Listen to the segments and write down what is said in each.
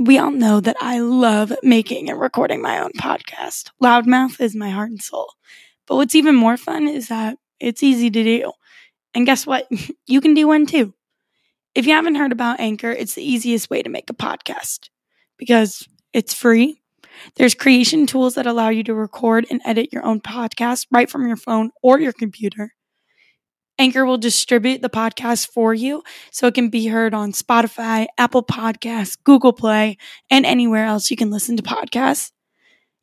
We all know that I love making and recording my own podcast. Loudmouth is my heart and soul. But what's even more fun is that it's easy to do. And guess what? You can do one too. If you haven't heard about Anchor, it's the easiest way to make a podcast because it's free. There's creation tools that allow you to record and edit your own podcast right from your phone or your computer. Anchor will distribute the podcast for you so it can be heard on Spotify, Apple Podcasts, Google Play, and anywhere else you can listen to podcasts.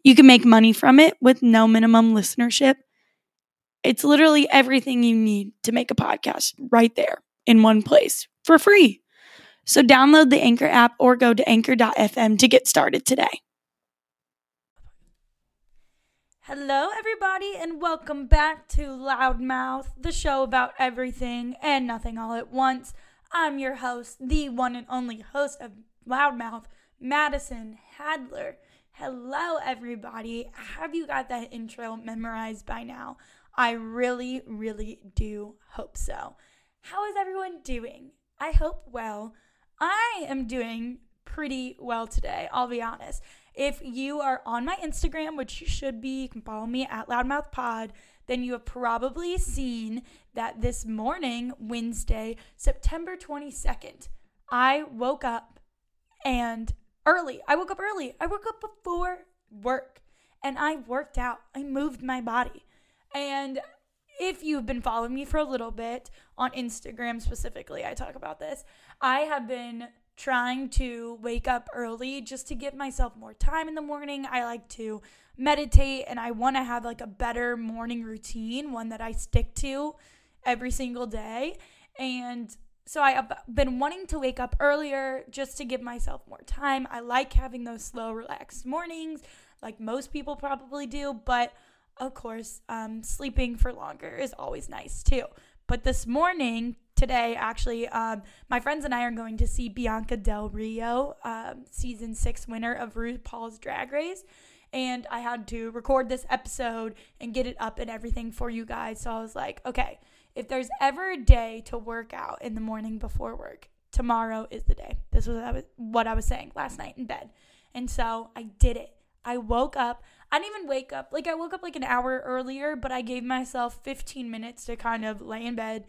You can make money from it with no minimum listenership. It's literally everything you need to make a podcast right there in one place for free. So download the Anchor app or go to anchor.fm to get started today. Hello, everybody, and welcome back to Loudmouth, the show about everything and nothing all at once. I'm your host, the one and only host of Loudmouth, Madison Hadler. Hello, everybody. Have you got that intro memorized by now? I really, really do hope so. How is everyone doing? I hope well. I am doing pretty well today, I'll be honest. If you are on my Instagram, which you should be, you can follow me at LoudmouthPod, then you have probably seen that this morning, Wednesday, September 22nd, I woke up early. I woke up before work, and I worked out. I moved my body. And if you've been following me for a little bit, on Instagram specifically, I talk about this, I have been trying to wake up early just to give myself more time in the morning. I like to meditate and I want to have like a better morning routine, one that I stick to every single day. And so I've been wanting to wake up earlier just to give myself more time. I like having those slow, relaxed mornings like most people probably do. But of course, sleeping for longer is always nice too. But this morning, today, actually, my friends and I are going to see Bianca Del Rio, season 6 winner of RuPaul's Drag Race, and I had to record this episode and get it up and everything for you guys, so I was like, okay, if there's ever a day to work out in the morning before work, tomorrow is the day. This was what I was saying last night in bed, and so I did it. I woke up. I didn't even wake up. Like, I woke up like an hour earlier, but I gave myself 15 minutes to kind of lay in bed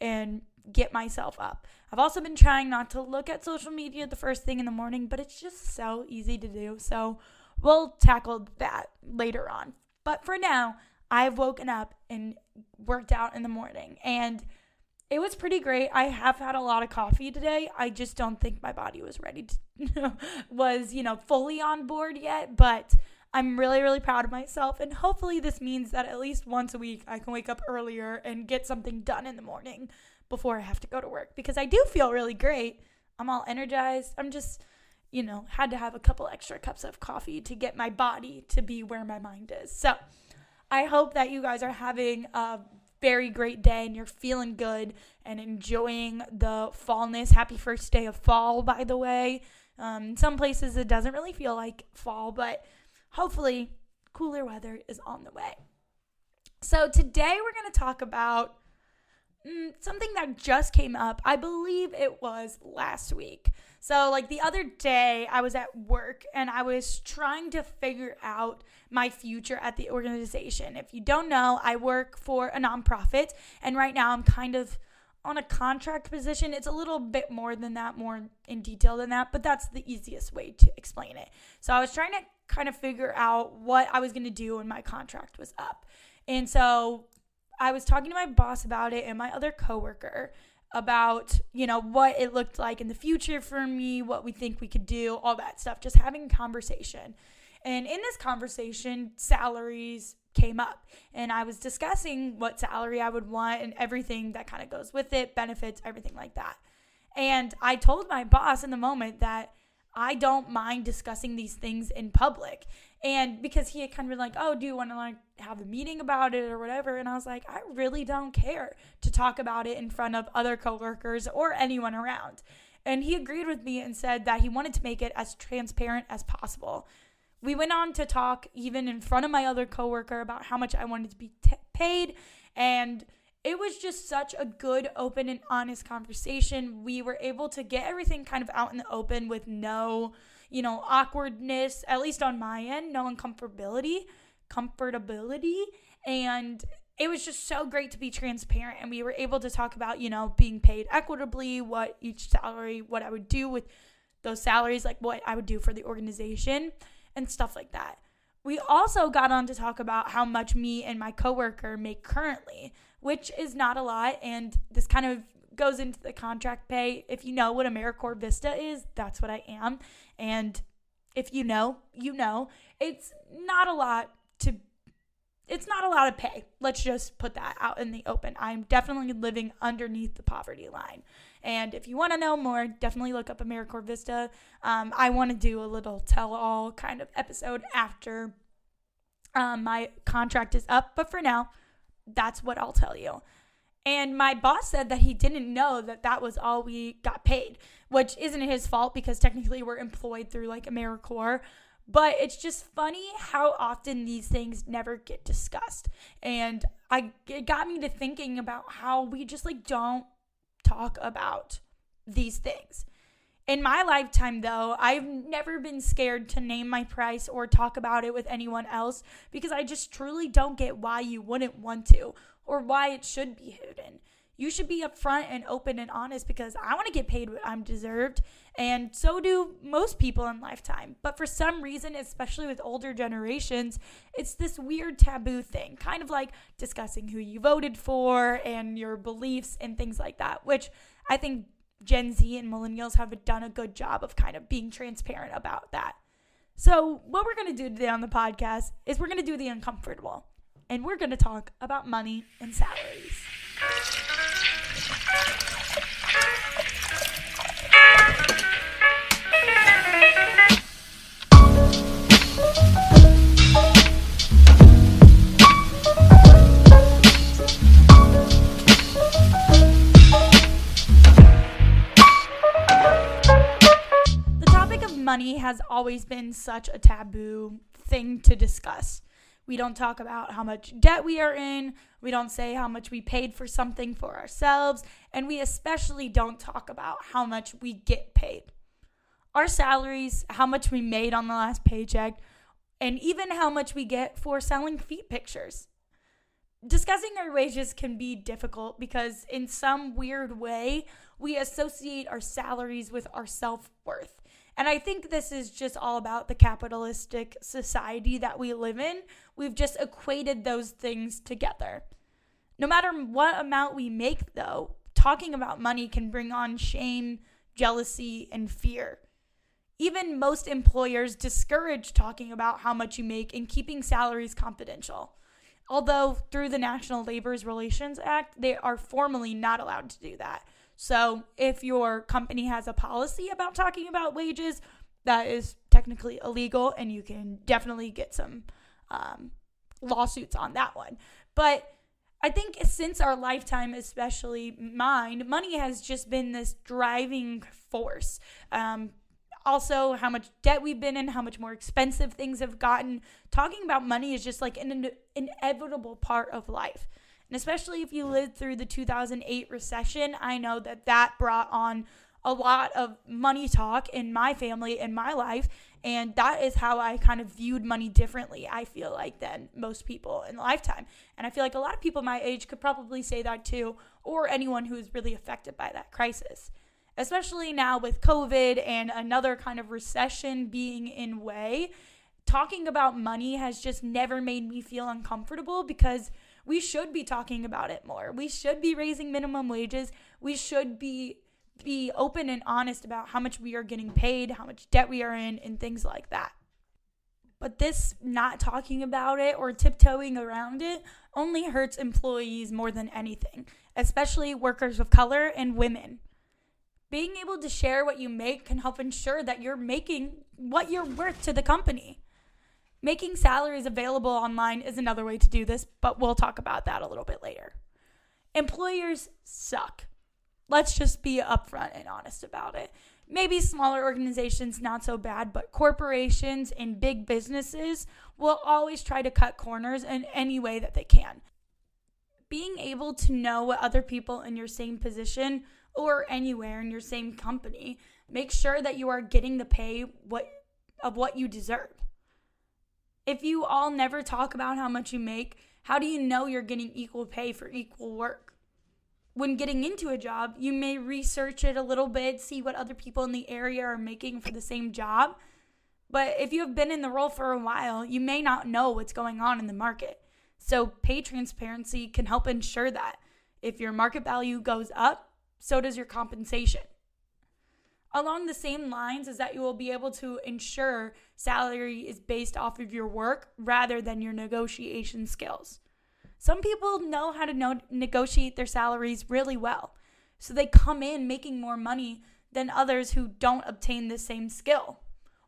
and get myself up. I've also been trying not to look at social media the first thing in the morning, but it's just so easy to do. So we'll tackle that later on. But for now, I've woken up and worked out in the morning, and it was pretty great. I have had a lot of coffee today. I just don't think my body was ready to, fully on board yet, but I'm really, really proud of myself, and hopefully this means that at least once a week I can wake up earlier and get something done in the morning before I have to go to work, because I do feel really great. I'm all energized. I'm just, had to have a couple extra cups of coffee to get my body to be where my mind is. So I hope that you guys are having a very great day and you're feeling good and enjoying the fallness. Happy first day of fall, by the way. Some places it doesn't really feel like fall, but hopefully, cooler weather is on the way. So today we're going to talk about something that just came up. I believe it was last week. So like the other day I was at work and I was trying to figure out my future at the organization. If you don't know, I work for a nonprofit, and right now I'm kind of on a contract position. It's a little bit more than that, more in detail than that, but that's the easiest way to explain it. So I was trying to kind of figure out what I was going to do when my contract was up. And so I was talking to my boss about it and my other coworker about, what it looked like in the future for me, what we think we could do, all that stuff, just having a conversation. And in this conversation, salaries came up, and I was discussing what salary I would want and everything that kind of goes with it, benefits, everything like that. And I told my boss in the moment that I don't mind discussing these things in public. And because he had kind of been like, oh, do you want to have a meeting about it or whatever? And I was like, I really don't care to talk about it in front of other coworkers or anyone around. And he agreed with me and said that he wanted to make it as transparent as possible. We went on to talk even in front of my other coworker about how much I wanted to be paid. And it was just such a good, open, and honest conversation. We were able to get everything kind of out in the open with no, awkwardness, at least on my end, no uncomfortability. And it was just so great to be transparent. And we were able to talk about, being paid equitably, what I would do with those salaries, like what I would do for the organization and stuff like that. We also got on to talk about how much me and my coworker make currently, which is not a lot. And this kind of goes into the contract pay. If you know what AmeriCorps VISTA is, that's what I am. And if you know, it's not a lot to pay. Let's just put that out in the open. I'm definitely living underneath the poverty line. And if you want to know more, definitely look up AmeriCorps VISTA. I want to do a little tell-all kind of episode after my contract is up. But for now, that's what I'll tell you. And my boss said that he didn't know that that was all we got paid, which isn't his fault because technically we're employed through like AmeriCorps. But it's just funny how often these things never get discussed. And it got me to thinking about how we just don't talk about these things. In my lifetime, though, I've never been scared to name my price or talk about it with anyone else because I just truly don't get why you wouldn't want to or why it should be hidden. You should be upfront and open and honest because I want to get paid what I'm deserved, and so do most people in lifetime. But for some reason, especially with older generations, it's this weird taboo thing, kind of like discussing who you voted for and your beliefs and things like that, which I think Gen Z and millennials have done a good job of kind of being transparent about that. So what we're going to do today on the podcast is we're going to do the uncomfortable, and we're going to talk about money and salaries. The topic of money has always been such a taboo thing to discuss. We don't talk about how much debt we are in. We don't say how much we paid for something for ourselves. And we especially don't talk about how much we get paid. Our salaries, how much we made on the last paycheck, and even how much we get for selling feet pictures. Discussing our wages can be difficult because in some weird way, we associate our salaries with our self-worth. And I think this is just all about the capitalistic society that we live in. We've just equated those things together. No matter what amount we make, though, talking about money can bring on shame, jealousy, and fear. Even most employers discourage talking about how much you make and keeping salaries confidential. Although through the National Labor Relations Act, they are formally not allowed to do that. So if your company has a policy about talking about wages, that is technically illegal, and you can definitely get some lawsuits on that one. But I think since our lifetime, especially mine, money has just been this driving force. Also, how much debt we've been in, how much more expensive things have gotten. Talking about money is just an inevitable part of life. And especially if you lived through the 2008 recession, I know that that brought on a lot of money talk in my family, in my life. And that is how I kind of viewed money differently, I feel like, than most people in lifetime. And I feel like a lot of people my age could probably say that too, or anyone who is really affected by that crisis. Especially now with COVID and another kind of recession being in way, talking about money has just never made me feel uncomfortable because we should be talking about it more. We should be raising minimum wages. We should be open and honest about how much we are getting paid, how much debt we are in, and things like that. But this not talking about it or tiptoeing around it only hurts employees more than anything, especially workers of color and women. Being able to share what you make can help ensure that you're making what you're worth to the company. Making salaries available online is another way to do this, but we'll talk about that a little bit later. Employers suck. Let's just be upfront and honest about it. Maybe smaller organizations, not so bad, but corporations and big businesses will always try to cut corners in any way that they can. being able to know what other people in your same position or anywhere in your same company, make sure that you are getting the pay what you deserve. If you all never talk about how much you make, how do you know you're getting equal pay for equal work? When getting into a job, you may research it a little bit, see what other people in the area are making for the same job. But if you have been in the role for a while, you may not know what's going on in the market. So pay transparency can help ensure that. If your market value goes up, so does your compensation. Along the same lines is that you will be able to ensure salary is based off of your work rather than your negotiation skills. Some people know how to negotiate their salaries really well, so they come in making more money than others who don't obtain the same skill,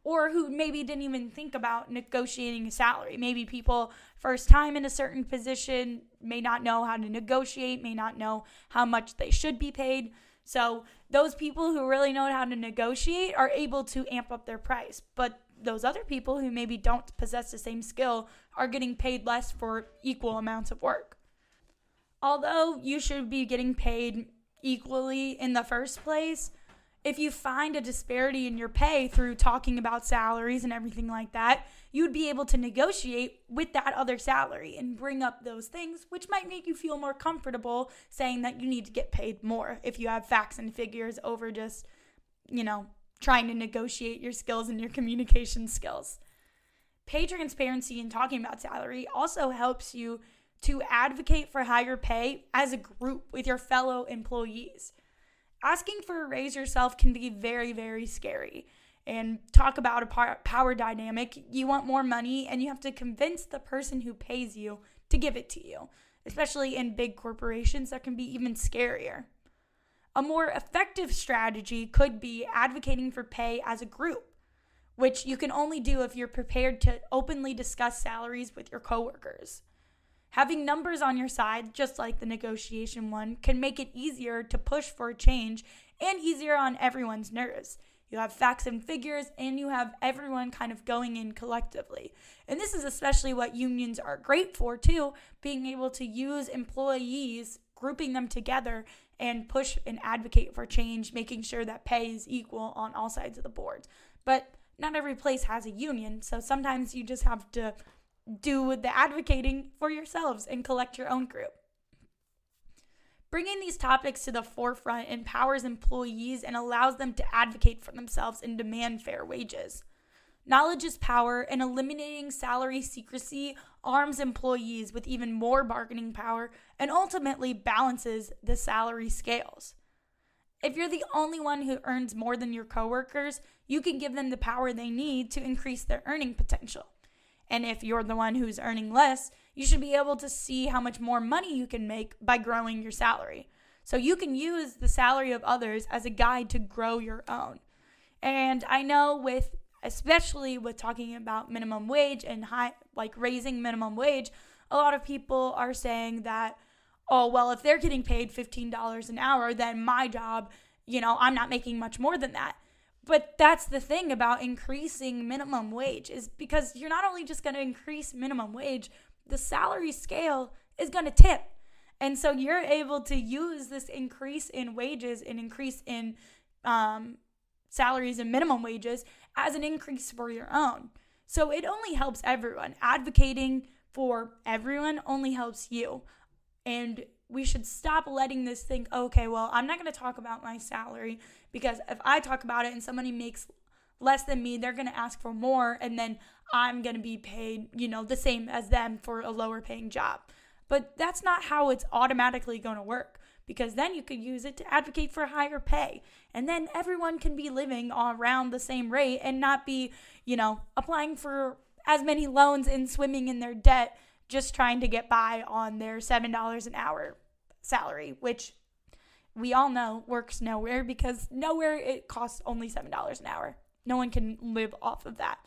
or who maybe didn't even think about negotiating a salary. Maybe people first time in a certain position may not know how to negotiate, may not know how much they should be paid. So those people who really know how to negotiate are able to amp up their price. But those other people who maybe don't possess the same skill are getting paid less for equal amounts of work. Although you should be getting paid equally in the first place, if you find a disparity in your pay through talking about salaries and everything like that, you'd be able to negotiate with that other salary and bring up those things, which might make you feel more comfortable saying that you need to get paid more if you have facts and figures over just, trying to negotiate your skills and your communication skills. Pay transparency and talking about salary also helps you to advocate for higher pay as a group with your fellow employees. Asking for a raise yourself can be very, very scary. And talk about a power dynamic. You want more money and you have to convince the person who pays you to give it to you. Especially in big corporations, that can be even scarier. A more effective strategy could be advocating for pay as a group, which you can only do if you're prepared to openly discuss salaries with your coworkers. Having numbers on your side, just like the negotiation one, can make it easier to push for a change and easier on everyone's nerves. You have facts and figures, and you have everyone kind of going in collectively. And this is especially what unions are great for, too, being able to use employees, grouping them together, and push and advocate for change, making sure that pay is equal on all sides of the board. But not every place has a union, so sometimes you just have to do the advocating for yourselves and collect your own group. Bringing these topics to the forefront empowers employees and allows them to advocate for themselves and demand fair wages. Knowledge is power, and eliminating salary secrecy arms employees with even more bargaining power and ultimately balances the salary scales. If you're the only one who earns more than your coworkers, you can give them the power they need to increase their earning potential. And if you're the one who's earning less, you should be able to see how much more money you can make by growing your salary. So you can use the salary of others as a guide to grow your own. And I know especially with talking about minimum wage and raising minimum wage, a lot of people are saying that, oh, well, if they're getting paid $15 an hour, then my job, I'm not making much more than that. But that's the thing about increasing minimum wage, is because you're not only just going to increase minimum wage, the salary scale is going to tip. And so you're able to use this increase in wages and increase in salaries and minimum wages as an increase for your own. So it only helps everyone. Advocating for everyone only helps you. And we should stop letting this think, okay, well, I'm not going to talk about my salary because if I talk about it and somebody makes less than me, they're going to ask for more, and then I'm going to be paid, the same as them for a lower paying job. But that's not how it's automatically going to work, because then you could use it to advocate for higher pay. And then everyone can be living around the same rate and not be, applying for as many loans and swimming in their debt, just trying to get by on their $7 an hour salary, which we all know works nowhere, because nowhere it costs only $7 an hour. No one can live off of that.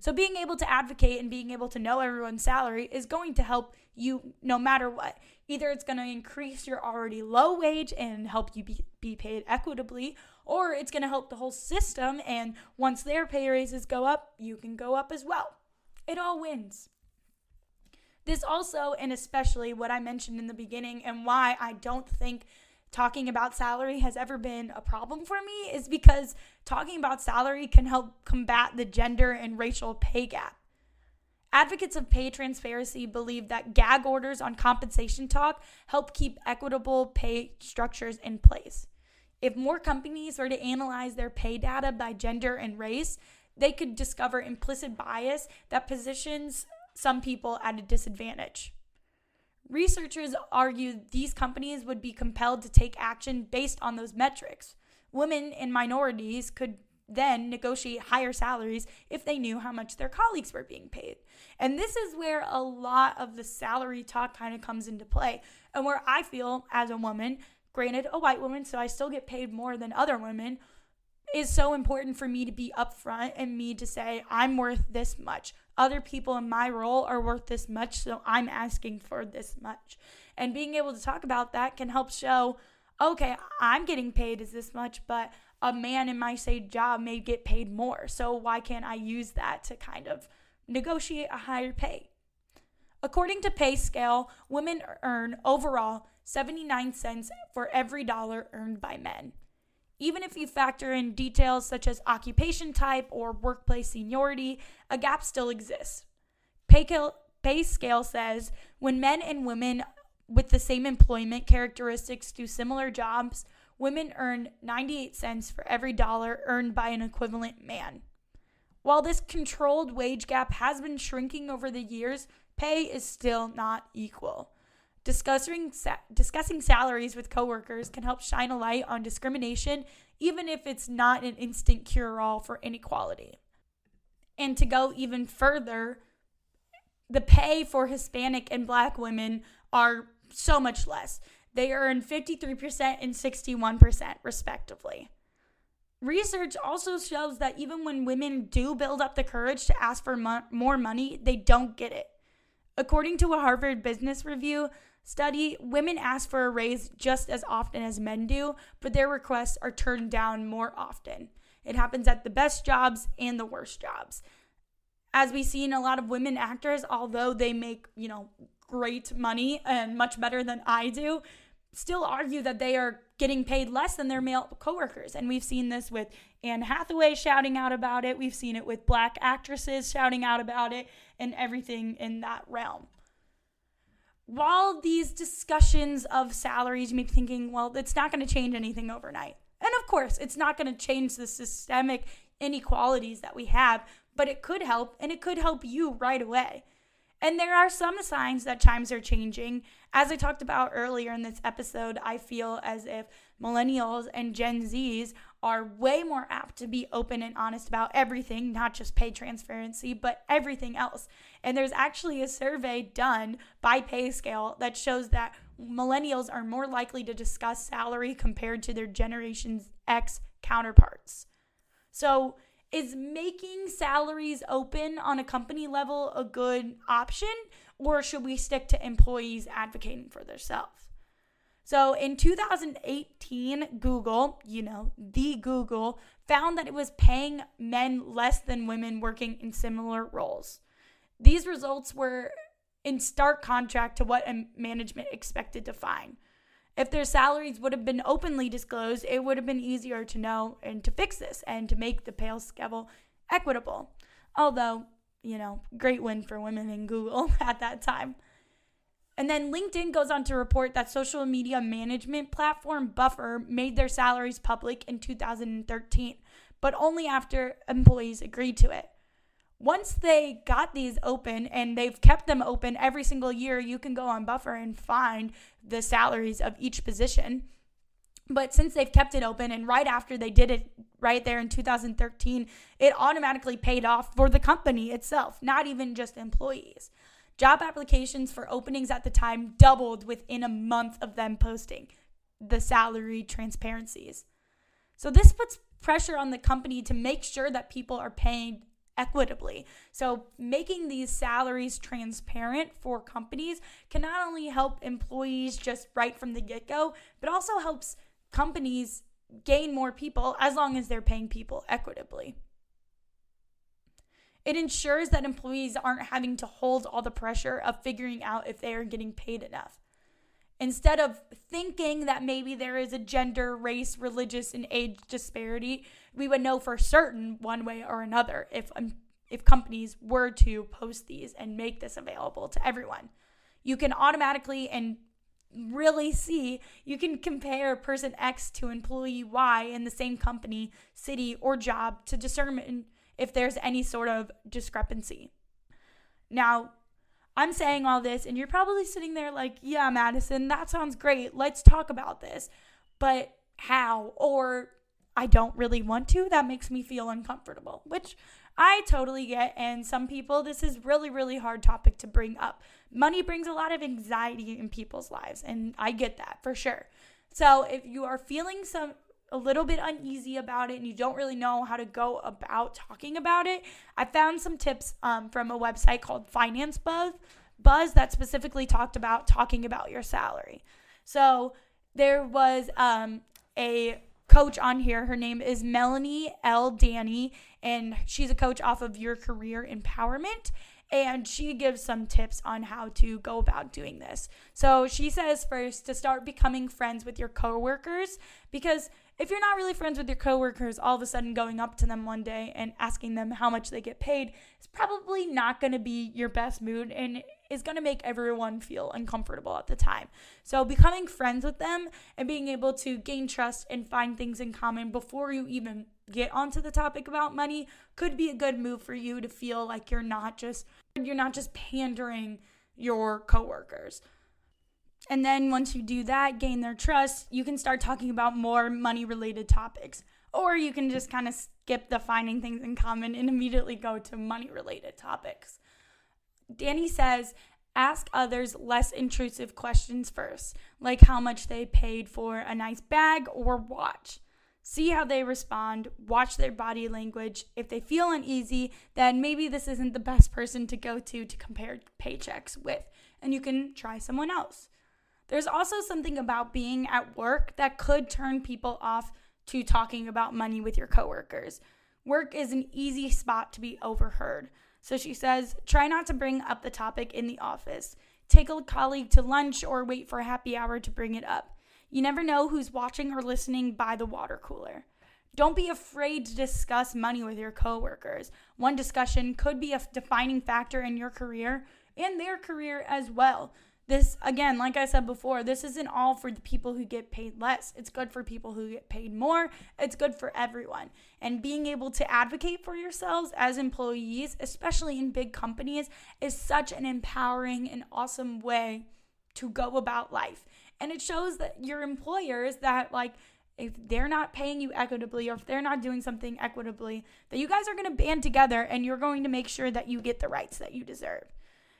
So being able to advocate and being able to know everyone's salary is going to help you no matter what. Either it's going to increase your already low wage and help you be paid equitably, or it's going to help the whole system, and once their pay raises go up, you can go up as well. It all wins. This also, and especially what I mentioned in the beginning and why I don't think talking about salary has ever been a problem for me, is because talking about salary can help combat the gender and racial pay gap. Advocates of pay transparency believe that gag orders on compensation talk help keep equitable pay structures in place. If more companies were to analyze their pay data by gender and race, they could discover implicit bias that positions some people at a disadvantage. Researchers argue these companies would be compelled to take action based on those metrics. Women and minorities could then negotiate higher salaries if they knew how much their colleagues were being paid. And this is where a lot of the salary talk kind of comes into play, and where I feel as a woman, granted a white woman, so I still get paid more than other women, is so important for me to be upfront and me to say, I'm worth this much. Other people in my role are worth this much, so I'm asking for this much. And being able to talk about that can help show, okay, I'm getting paid as this much, but a man in my same job may get paid more. So why can't I use that to kind of negotiate a higher pay? According to PayScale, women earn overall 79 cents for every dollar earned by men. Even if you factor in details such as occupation type or workplace seniority, a gap still exists. PayScale says when men and women with the same employment characteristics do similar jobs, women earn 98 cents for every dollar earned by an equivalent man. While this controlled wage gap has been shrinking over the years, pay is still not equal. Discussing salaries with coworkers can help shine a light on discrimination, even if it's not an instant cure-all for inequality. And to go even further, the pay for Hispanic and Black women are so much less. They earn 53% and 61%, respectively. Research also shows that even when women do build up the courage to ask for more money, they don't get it. According to a Harvard Business Review study, women ask for a raise just as often as men do, but their requests are turned down more often. It happens at the best jobs and the worst jobs. As we see in a lot of women actors, although they make, great money and much better than I do, still argue that they are getting paid less than their male coworkers. And we've seen this with Anne Hathaway shouting out about it. We've seen it with Black actresses shouting out about it and everything in that realm. While these discussions of salaries make thinking, well, it's not going to change anything overnight. And of course, it's not going to change the systemic inequalities that we have, but it could help, and it could help you right away. And there are some signs that times are changing. As I talked about earlier in this episode, I feel as if millennials and Gen Zs are way more apt to be open and honest about everything, not just pay transparency, but everything else. And there's actually a survey done by PayScale that shows that millennials are more likely to discuss salary compared to their Generation X counterparts. So, is making salaries open on a company level a good option, or should we stick to employees advocating for themselves? So in 2018, Google, the Google, found that it was paying men less than women working in similar roles. These results were in stark contrast to what management expected to find. If their salaries would have been openly disclosed, it would have been easier to know and to fix this and to make the pay scale equitable. Although, great win for women in Google at that time. And then LinkedIn goes on to report that social media management platform Buffer made their salaries public in 2013, but only after employees agreed to it. Once they got these open, and they've kept them open every single year, you can go on Buffer and find the salaries of each position. But since they've kept it open, and right after they did it right there in 2013, it automatically paid off for the company itself, not even just employees. Job applications for openings at the time doubled within a month of them posting the salary transparencies. So this puts pressure on the company to make sure that people are paying equitably. So making these salaries transparent for companies can not only help employees just right from the get-go, but also helps companies gain more people as long as they're paying people equitably. It ensures that employees aren't having to hold all the pressure of figuring out if they are getting paid enough. Instead of thinking that maybe there is a gender, race, religious, and age disparity, we would know for certain one way or another if companies were to post these and make this available to everyone. You can automatically and really see, you can compare person X to employee Y in the same company, city, or job to discern if there's any sort of discrepancy. Now, I'm saying all this, and you're probably sitting there like, yeah, Madison, that sounds great. Let's talk about this. But how? Or I don't really want to. That makes me feel uncomfortable, which I totally get. And some people, this is really, really hard topic to bring up. Money brings a lot of anxiety in people's lives, and I get that for sure. So if you are feeling a little bit uneasy about it and you don't really know how to go about talking about it, I found some tips from a website called Finance Buzz that specifically talked about talking about your salary. So there was a coach on here. Her name is Melanie L. Danny, and she's a coach off of Your Career Empowerment. And she gives some tips on how to go about doing this. So she says first to start becoming friends with your coworkers, because if you're not really friends with your coworkers, all of a sudden going up to them one day and asking them how much they get paid is probably not going to be your best mood and is going to make everyone feel uncomfortable at the time. So becoming friends with them and being able to gain trust and find things in common before you even get onto the topic about money could be a good move for you to feel like you're not just pandering your coworkers. And then once you do that, gain their trust, you can start talking about more money-related topics. Or you can just kind of skip the finding things in common and immediately go to money-related topics. Danny says, ask others less intrusive questions first, like how much they paid for a nice bag or watch. See how they respond, watch their body language. If they feel uneasy, then maybe this isn't the best person to go to compare paychecks with, and you can try someone else. There's also something about being at work that could turn people off to talking about money with your coworkers. Work is an easy spot to be overheard. So she says, try not to bring up the topic in the office. Take a colleague to lunch or wait for a happy hour to bring it up. You never know who's watching or listening by the water cooler. Don't be afraid to discuss money with your coworkers. One discussion could be a defining factor in your career and their career as well. This, again, like I said before, this isn't all for the people who get paid less. It's good for people who get paid more. It's good for everyone. And being able to advocate for yourselves as employees, especially in big companies, is such an empowering and awesome way to go about life. And it shows that your employers that, like, if they're not paying you equitably or if they're not doing something equitably, that you guys are going to band together and you're going to make sure that you get the rights that you deserve.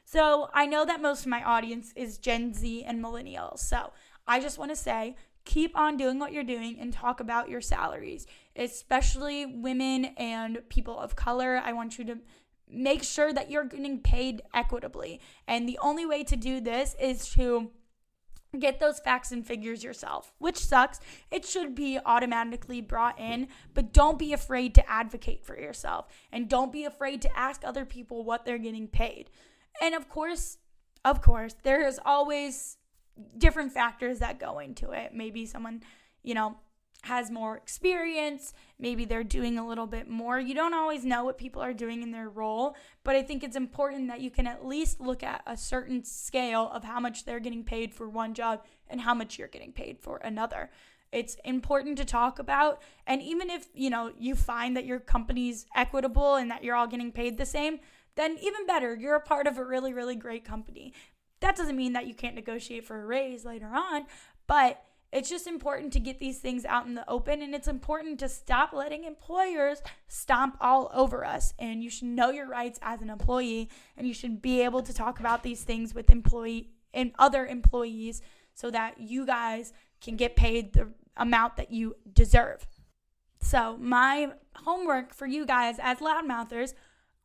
So I know that most of my audience is Gen Z and millennials. So I just want to say, keep on doing what you're doing and talk about your salaries, especially women and people of color. I want you to make sure that you're getting paid equitably. And the only way to do this is to get those facts and figures yourself, which sucks. It should be automatically brought in, but don't be afraid to advocate for yourself. And don't be afraid to ask other people what they're getting paid. And of course, there is always different factors that go into it. Maybe someone, has more experience. Maybe they're doing a little bit more. You don't always know what people are doing in their role, but I think it's important that you can at least look at a certain scale of how much they're getting paid for one job and how much you're getting paid for another. It's important to talk about. And even if, you find that your company's equitable and that you're all getting paid the same, then even better, you're a part of a really, really great company. That doesn't mean that you can't negotiate for a raise later on, but it's just important to get these things out in the open, and it's important to stop letting employers stomp all over us, and you should know your rights as an employee, and you should be able to talk about these things with employee and other employees so that you guys can get paid the amount that you deserve. So my homework for you guys as loudmouthers,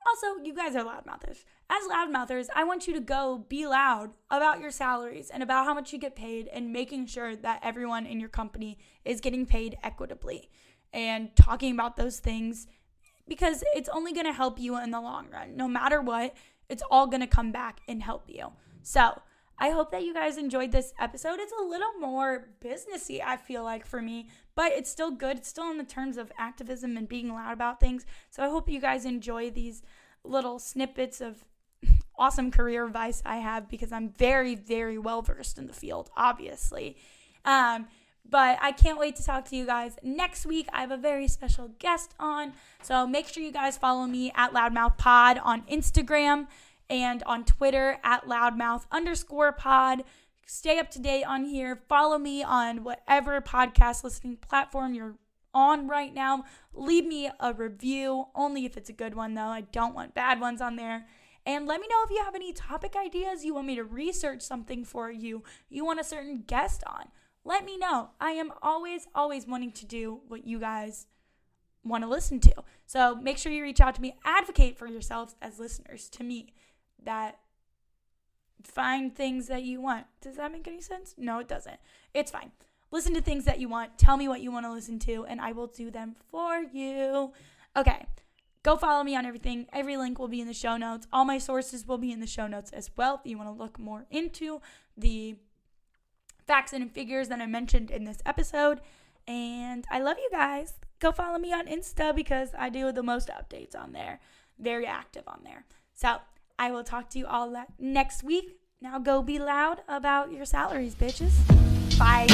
also, you guys are loudmouthers. As loudmouthers, I want you to go be loud about your salaries and about how much you get paid and making sure that everyone in your company is getting paid equitably and talking about those things because it's only going to help you in the long run. No matter what, it's all going to come back and help you. So I hope that you guys enjoyed this episode. It's a little more businessy, I feel like, for me, but it's still good. It's still in the terms of activism and being loud about things. So I hope you guys enjoy these little snippets of awesome career advice I have, because I'm very, very well versed in the field, obviously. But I can't wait to talk to you guys next week. I have a very special guest on, so make sure you guys follow me at Loudmouth Pod on Instagram and on Twitter at Loudmouth_pod. Stay up to date on here. Follow me on whatever podcast listening platform you're on right now. Leave me a review, only if it's a good one, though. I don't want bad ones on there. And let me know if you have any topic ideas, you want me to research something for you, you want a certain guest on. Let me know. I am always, always wanting to do what you guys want to listen to. So make sure you reach out to me. Advocate for yourselves as listeners to me, that find things that you want. Does that make any sense? No, it doesn't. It's fine. Listen to things that you want. Tell me what you want to listen to, and I will do them for you. Okay. Go follow me on everything. Every link will be in the show notes. All my sources will be in the show notes as well. If you want to look more into the facts and figures that I mentioned in this episode. And I love you guys. Go follow me on Insta, because I do the most updates on there. Very active on there. So I will talk to you all next week. Now go be loud about your salaries, bitches. Bye.